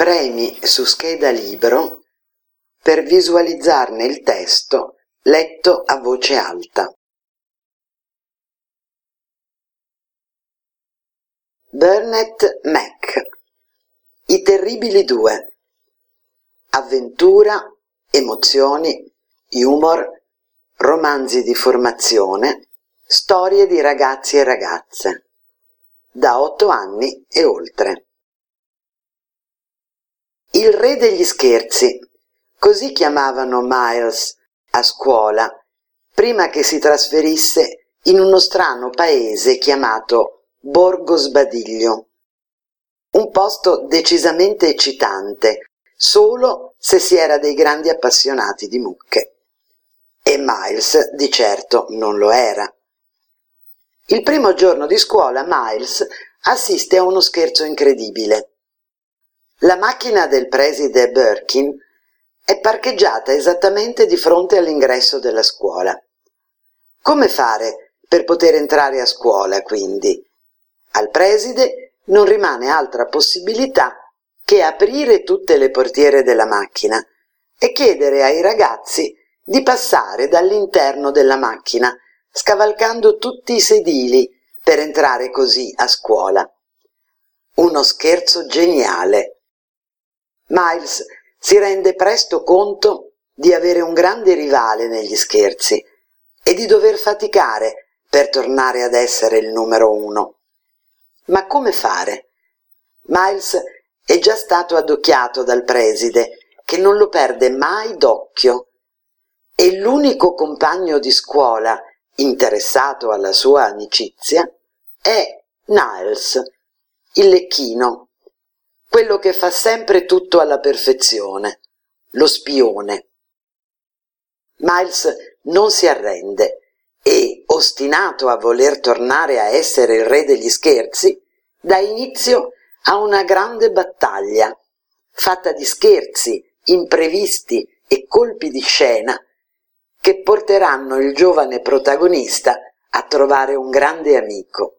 Premi su scheda libro per visualizzarne il testo letto a voce alta. Barnett Mac, I Terribili Due. Avventura, emozioni, humor, romanzi di formazione, storie di ragazzi e ragazze, da 8 anni e oltre. Il re degli scherzi, così chiamavano Miles a scuola, prima che si trasferisse in uno strano paese chiamato Borgo Sbadiglio, un posto decisamente eccitante, solo se si era dei grandi appassionati di mucche. E Miles di certo non lo era. Il primo giorno di scuola Miles assiste a uno scherzo incredibile. La macchina del preside Birkin è parcheggiata esattamente di fronte all'ingresso della scuola. Come fare per poter entrare a scuola, quindi? Al preside non rimane altra possibilità che aprire tutte le portiere della macchina e chiedere ai ragazzi di passare dall'interno della macchina, scavalcando tutti i sedili per entrare così a scuola. Uno scherzo geniale. Miles si rende presto conto di avere un grande rivale negli scherzi e di dover faticare per tornare ad essere il numero 1. Ma come fare? Miles è già stato adocchiato dal preside, che non lo perde mai d'occhio. E l'unico compagno di scuola interessato alla sua amicizia è Niles, il lecchino, quello che fa sempre tutto alla perfezione, lo spione. Miles non si arrende e, ostinato a voler tornare a essere il re degli scherzi, dà inizio a una grande battaglia, fatta di scherzi, imprevisti e colpi di scena, che porteranno il giovane protagonista a trovare un grande amico.